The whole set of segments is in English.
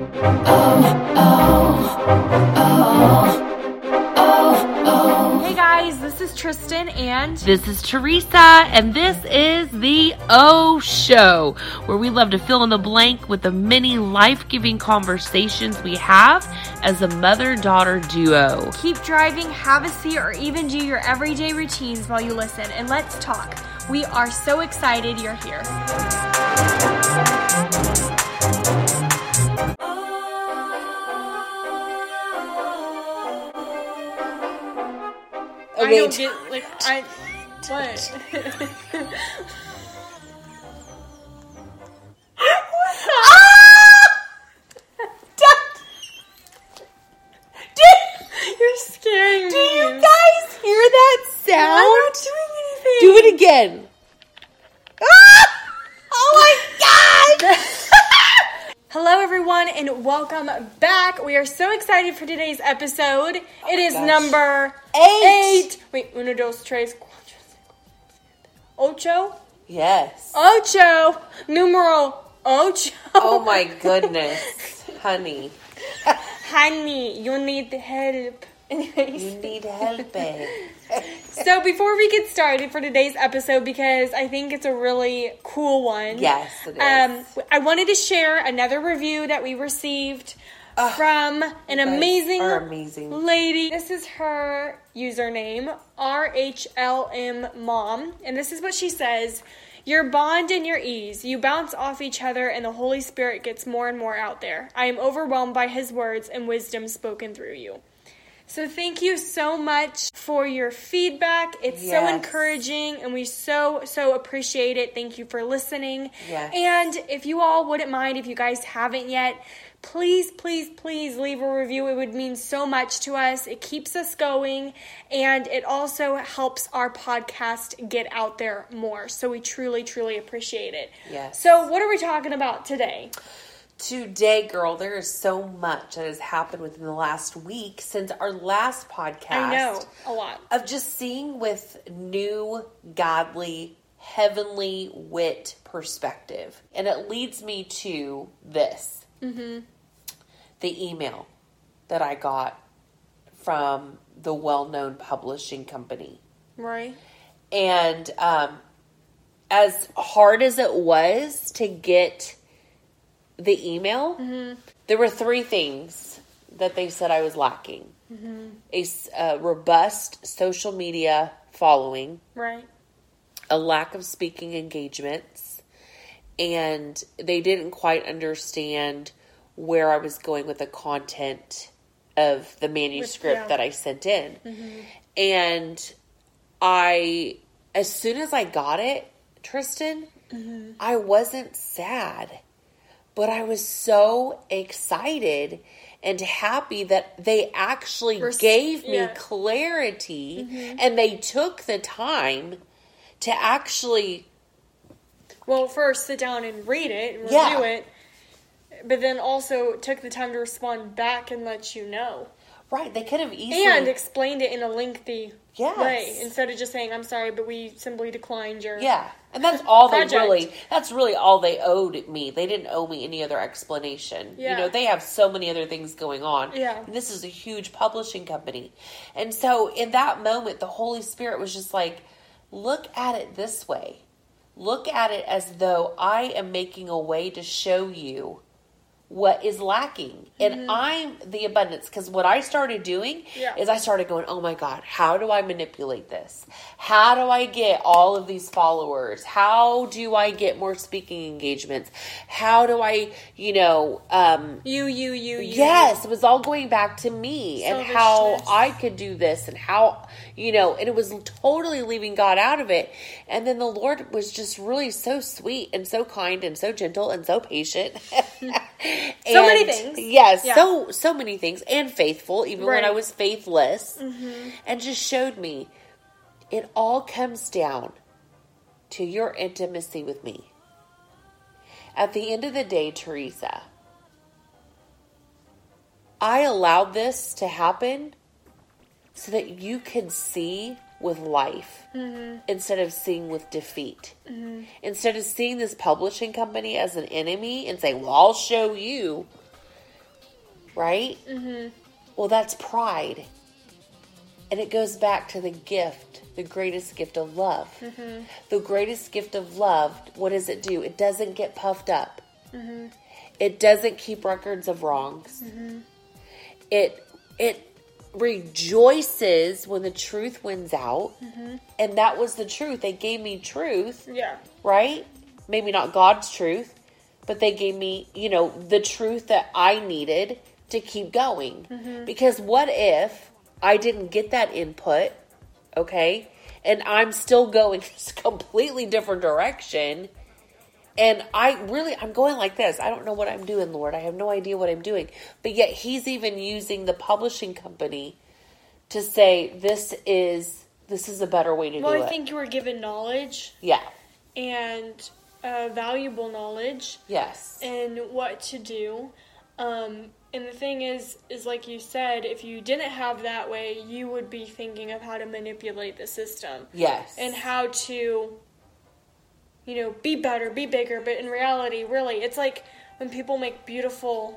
Hey guys, this is Tristan and this is Teresa, and this is the O Show, where we love to fill in the blank with the many life-giving conversations we have as a mother-daughter duo. Keep driving, have a seat, or even do your everyday routines while you listen, and let's talk. We are so excited you're here. I don't get, like, I, what? You're scaring me. Do you guys hear that sound? I'm not doing anything. Do it again. Oh my God! Hello everyone and welcome back. We are so excited for today's episode. It is number 8. Wait, uno, dos, tres, cuatro, cinco, ocho? Yes. Ocho. Numero ocho. Oh my goodness. Honey. Honey, you need help. Anyways. You need help, babe. So before we get started for today's episode, because I think it's a really cool one. Yes, it is. I wanted to share another review that we received from an amazing lady. This is her username, RHLM Mom. And this is what she says. Your bond and your ease. You bounce off each other and the Holy Spirit gets more and more out there. I am overwhelmed by his words and wisdom spoken through you. So thank you so much for your feedback. It's so encouraging, and we so appreciate it. Thank you for listening. Yes. And if you all wouldn't mind, if you guys haven't yet, please leave a review. It would mean so much to us. It keeps us going, and it also helps our podcast get out there more. So we truly appreciate it. Yes. So what are we talking about today? Today, girl, there is so much that has happened within the last week since our last podcast. I know, a lot. Of just seeing with new, godly, heavenly wit perspective. And it leads me to this. Mm-hmm. The email that I got from the well-known publishing company. Right. And as hard as it was to get the email, mm-hmm. there were 3 things that they said I was lacking. Mm-hmm. A robust social media following. Right. A lack of speaking engagements. And they didn't quite understand where I was going with the content of the manuscript that I sent in. Mm-hmm. And as soon as I got it, Tristan, mm-hmm. I wasn't sad. But I was so excited and happy that they actually gave me clarity, mm-hmm. and they took the time to actually... Well, first sit down and read it and review it, but then also took the time to respond back and let you know. Right, they could have easily... And explained it in a lengthy way, instead of just saying, I'm sorry, but we simply declined your... Yeah. And that's all that's really all they owed me. They didn't owe me any other explanation. Yeah. You know, they have so many other things going on. Yeah. And this is a huge publishing company. And so in that moment, the Holy Spirit was just like, look at it this way. Look at it as though I am making a way to show you what is lacking. And mm-hmm. I'm the abundance. Because what I started doing is I started going, oh my God, how do I manipulate this? How do I get all of these followers? How do I get more speaking engagements? How do I, you know... Yes, it was all going back to me and how I could do this and how, you know, and it was totally leaving God out of it. And then the Lord was just really so sweet and so kind and so gentle and so patient. So many things. Yes, yeah. so many things. And faithful, even when I was faithless. Mm-hmm. And just showed me, it all comes down to your intimacy with me. At the end of the day, Teresa, I allowed this to happen so that you could see with life, mm-hmm. instead of seeing with defeat. Mm-hmm. Instead of seeing this publishing company as an enemy and saying, well, I'll show you. right? Mm-hmm. Well, that's pride. And it goes back to the gift, the greatest gift of love. Mm-hmm. The greatest gift of love, what does it do? It doesn't get puffed up. Mm-hmm. It doesn't keep records of wrongs. Mm-hmm. It rejoices when the truth wins out. Mm-hmm. And that was the truth. They gave me truth. Yeah. Right? Maybe not God's truth, but they gave me, the truth that I needed to keep going. Mm-hmm. Because what if I didn't get that input, okay? And I'm still going this completely different direction. And I'm going like this. I don't know what I'm doing, Lord. I have no idea what I'm doing. But yet he's even using the publishing company to say, this is a better way to do it. Well, I think you were given knowledge. Yeah. And valuable knowledge. Yes. And what to do. And the thing is like you said, if you didn't have that way, you would be thinking of how to manipulate the system. Yes. And how to, be better, be bigger. But in reality, really, it's like when people make a beautiful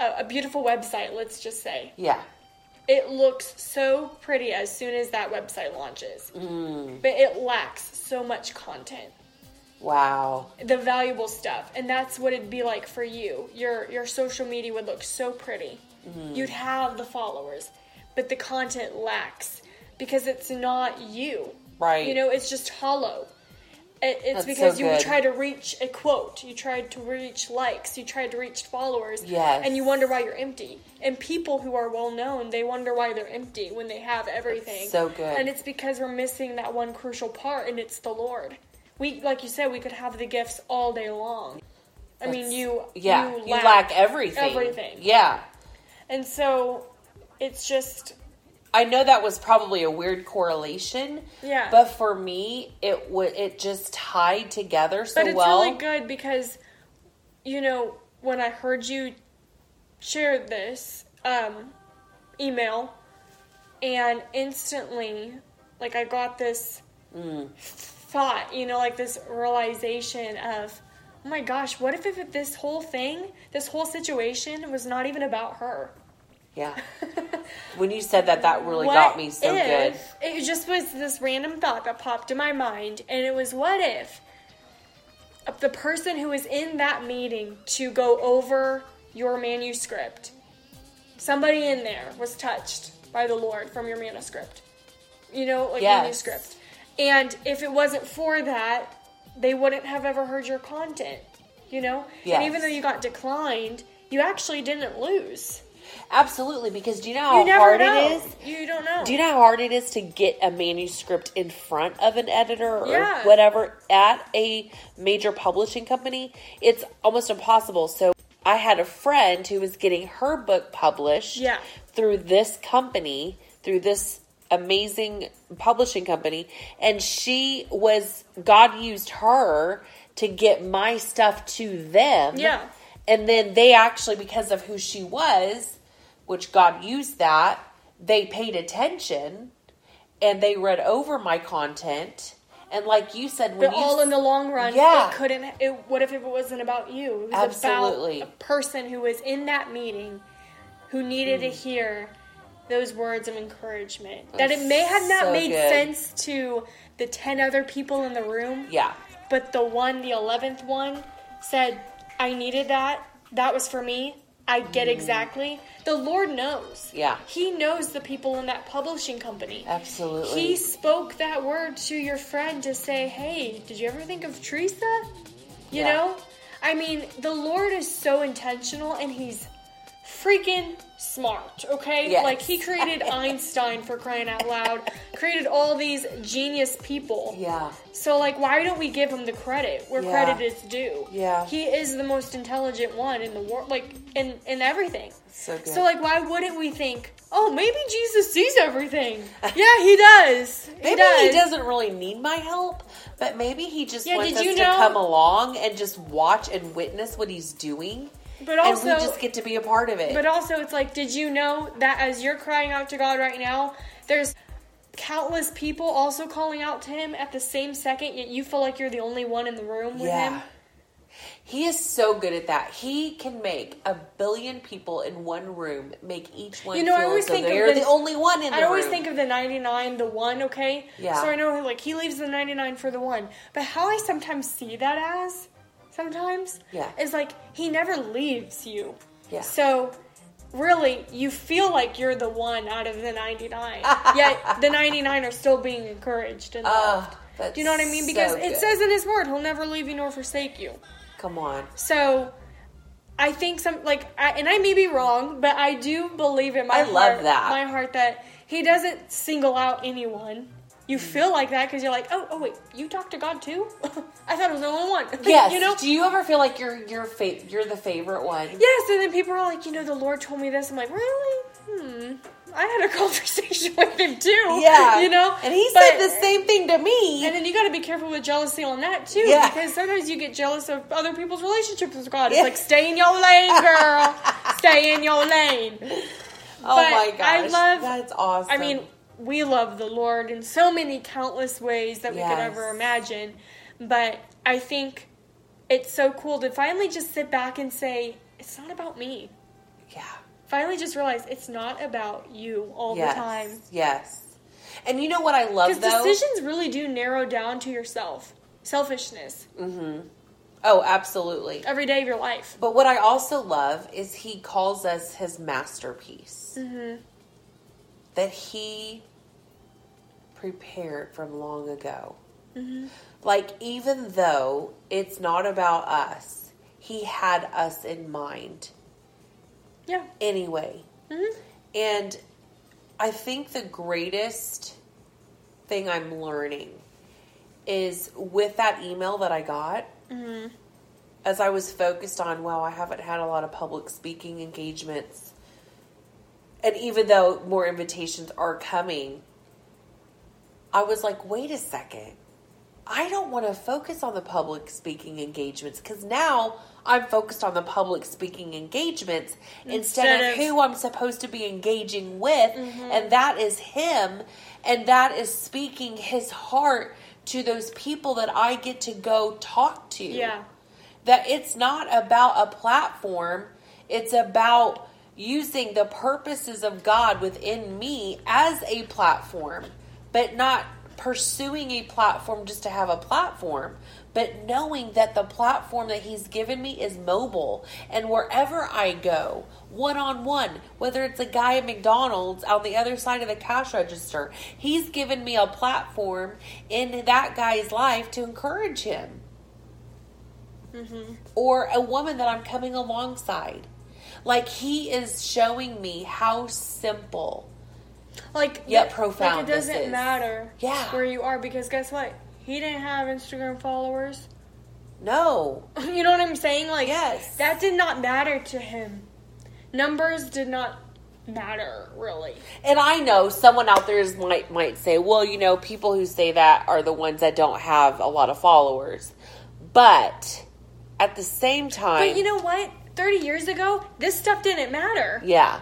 website, let's just say. Yeah. It looks so pretty as soon as that website launches. Mm. But it lacks so much content. Wow. The valuable stuff. And that's what it'd be like for you. Your social media would look so pretty. Mm-hmm. You'd have the followers, but the content lacks because it's not you. Right. It's just hollow. It's that's because so you try to reach a quote. You tried to reach likes. You tried to reach followers. Yes. And you wonder why you're empty. And people who are well known, they wonder why they're empty when they have everything. That's so good. And it's because we're missing that one crucial part, and it's the Lord. We, like you said, we could have the gifts all day long. You lack everything. Everything. Yeah. And so, it's just... I know that was probably a weird correlation. Yeah. But for me, it just tied together so well. But it's really good because, when I heard you share this email, and instantly, like, I got this... thought, like this realization of, oh my gosh, what if this whole situation was not even about her? Yeah. When you said that really got me so good. It just was this random thought that popped in my mind, and it was, what if the person who was in that meeting to go over your manuscript, somebody in there was touched by the Lord from your manuscript, yes. Manuscript. And if it wasn't for that, they wouldn't have ever heard your content, Yes. And even though you got declined, you actually didn't lose. Absolutely, because do you know how hard it is? You don't know. Do you know how hard it is to get a manuscript in front of an editor or whatever at a major publishing company? It's almost impossible. So I had a friend who was getting her book published through this company, through this amazing publishing company, and God used her to get my stuff to them. Yeah. And then they actually, because of who she was, which God used that, they paid attention and they read over my content. And like you said, but all in the long run, what if it wasn't about you? It was about a person who was in that meeting who needed to hear those words of encouragement. That it may have not made sense to the 10 other people in the room. Yeah. But the 11th one said, I needed that. That was for me. I get exactly. The Lord knows. Yeah. He knows the people in that publishing company. Absolutely. He spoke that word to your friend to say, hey, did you ever think of Teresa? You know? I mean, the Lord is so intentional, and he's freaking smart, okay? Yes. Like, he created Einstein, for crying out loud. Created all these genius people. Yeah. So, like, why don't we give him the credit where credit is due? Yeah. He is the most intelligent one in the world, like, in everything. So good. So, like, why wouldn't we think, oh, maybe Jesus sees everything. Yeah, he does. Maybe he doesn't really need my help, but maybe he just wants us to come along and just watch and witness what he's doing. But also, and we just get to be a part of it. But also, it's like, did you know that as you're crying out to God right now, there's countless people also calling out to him at the same second, yet you feel like you're the only one in the room with him? He is so good at that. He can make 1 billion people in one room, make each one feel so they're the only one in the room. I always think of the 99, the one, okay? Yeah. So I know, like, he leaves the 99 for the one. But how I sometimes see that as, is like, he never leaves you. Yeah. So, really, you feel like you're the one out of the 99. Yet, the 99 are still being encouraged and loved. Do you know what I mean? Because it says in his word, he'll never leave you nor forsake you. Come on. So, I think I may be wrong, but I do believe in my heart. I love that. My heart that he doesn't single out anyone. You feel like that because you're like, oh, wait, you talk to God too? I thought it was the only one. Yes. Do you ever feel like you're the favorite one? Yes, and then people are like, the Lord told me this. I'm like, really? I had a conversation with him too. Yeah. And he said the same thing to me. And then you got to be careful with jealousy on that too. Yeah. Because sometimes you get jealous of other people's relationships with God. It's like, stay in your lane, girl. Stay in your lane. My gosh. That's awesome. I mean, we love the Lord in so many countless ways that we could ever imagine. But I think it's so cool to finally just sit back and say, it's not about me. Yeah. Finally just realize it's not about you all the time. Yes. And you know what I love, though? Because decisions really do narrow down to yourself. Selfishness. Mm-hmm. Oh, absolutely. Every day of your life. But what I also love is he calls us his masterpiece. Mm-hmm. That he prepared from long ago. Mm-hmm. Like, even though it's not about us, he had us in mind. Yeah. Anyway. Mm-hmm. And I think the greatest thing I'm learning is with that email that I got, mm-hmm. as I was focused on, I haven't had a lot of public speaking engagements. And even though more invitations are coming, I was like, wait a second. I don't want to focus on the public speaking engagements because now I'm focused on the public speaking engagements instead of who I'm supposed to be engaging with. Mm-hmm. And that is him. And that is speaking his heart to those people that I get to go talk to. Yeah. That it's not about a platform. It's about using the purposes of God within me as a platform, but not pursuing a platform just to have a platform, but knowing that the platform that he's given me is mobile. And wherever I go, one-on-one, whether it's a guy at McDonald's on the other side of the cash register, he's given me a platform in that guy's life to encourage him. Mm-hmm. Or a woman that I'm coming alongside. Like, he is showing me how simple, yet profound this is. It doesn't matter where you are, because guess what? He didn't have Instagram followers. No. You know what I'm saying? Yes. That did not matter to him. Numbers did not matter, really. And I know someone out there might say, well, people who say that are the ones that don't have a lot of followers. But at the same time... But you know what? 30 years ago, this stuff didn't matter. Yeah.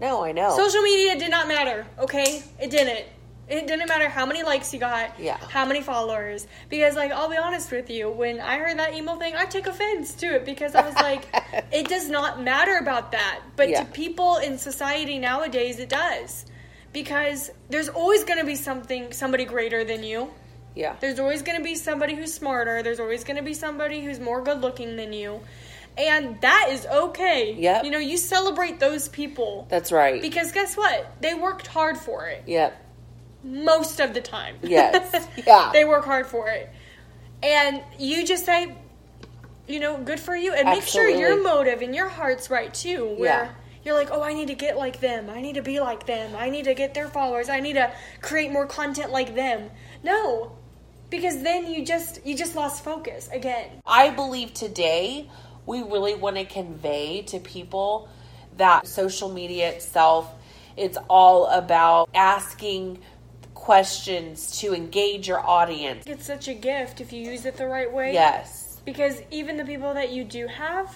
No, I know. Social media did not matter, okay? It didn't. It didn't matter how many likes you got, how many followers. Because, I'll be honest with you, when I heard that email thing, I took offense to it because I was like, it does not matter about that. But to people in society nowadays, it does. Because there's always going to be somebody greater than you. Yeah. There's always going to be somebody who's smarter. There's always going to be somebody who's more good-looking than you. And that is okay. Yep. You celebrate those people. That's right. Because guess what? They worked hard for it. Yep. Most of the time. Yes. Yeah. They work hard for it. And you just say, good for you. And Absolutely. Make sure your motive and your heart's right too. Where you're like, I need to get like them. I need to be like them. I need to get their followers. I need to create more content like them. No. Because then you just lost focus again. I believe today... we really want to convey to people that social media itself, it's all about asking questions to engage your audience. It's such a gift if you use it the right way. Yes. Because even the people that you do have,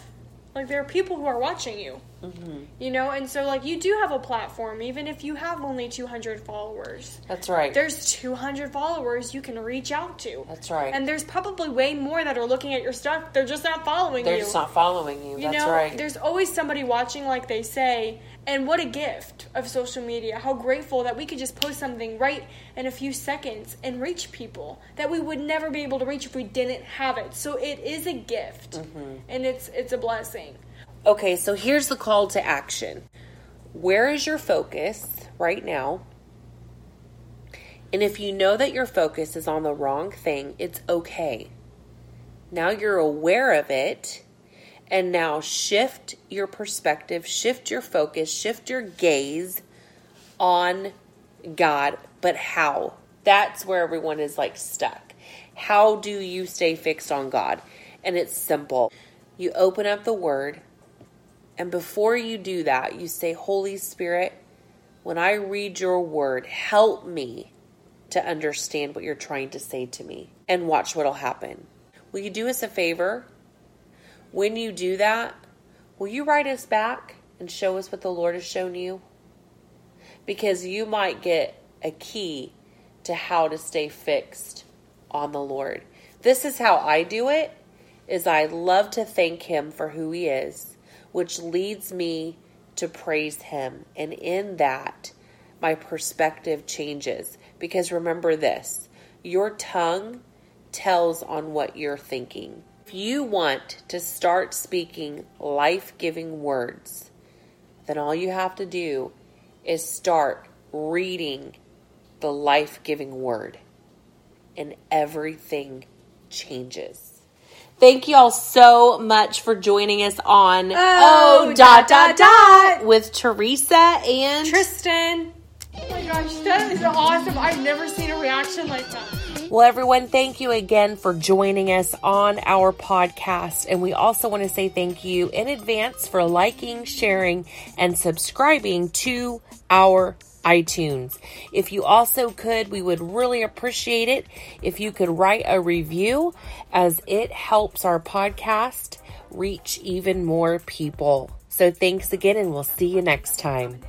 there are people who are watching you. Mm-hmm. You know, and so, like, you do have a platform, even if you have only 200 followers. That's right. There's 200 followers you can reach out to. That's right. And there's probably way more that are looking at your stuff. They're just not following you. They're just not following you. That's right. There's always somebody watching, like they say. And what a gift of social media. How grateful that we could just post something right in a few seconds and reach people that we would never be able to reach if we didn't have it. So it is a gift. Mm-hmm. And it's a blessing. Okay, so here's the call to action. Where is your focus right now? And if you know that your focus is on the wrong thing, it's okay. Now you're aware of it, and now shift your perspective, shift your focus, shift your gaze on God. But how? That's where everyone is like stuck. How do you stay fixed on God? And it's simple. You open up the Word. And before you do that, you say, Holy Spirit, when I read your word, help me to understand what you're trying to say to me, and watch what'll happen. Will you do us a favor? When you do that, will you write us back and show us what the Lord has shown you? Because you might get a key to how to stay fixed on the Lord. This is how I do it, is I love to thank him for who he is, which leads me to praise him. And in that, my perspective changes. Because remember this, your tongue tells on what you're thinking. If you want to start speaking life-giving words, then all you have to do is start reading the life-giving word. And everything changes. Thank you all so much for joining us on with Teresa and Tristan. Oh my gosh, that is awesome. I've never seen a reaction like that. Well, everyone, thank you again for joining us on our podcast. And we also want to say thank you in advance for liking, sharing, and subscribing to our podcast. iTunes. If you also could, we would really appreciate it if you could write a review, as it helps our podcast reach even more people. So thanks again, and we'll see you next time.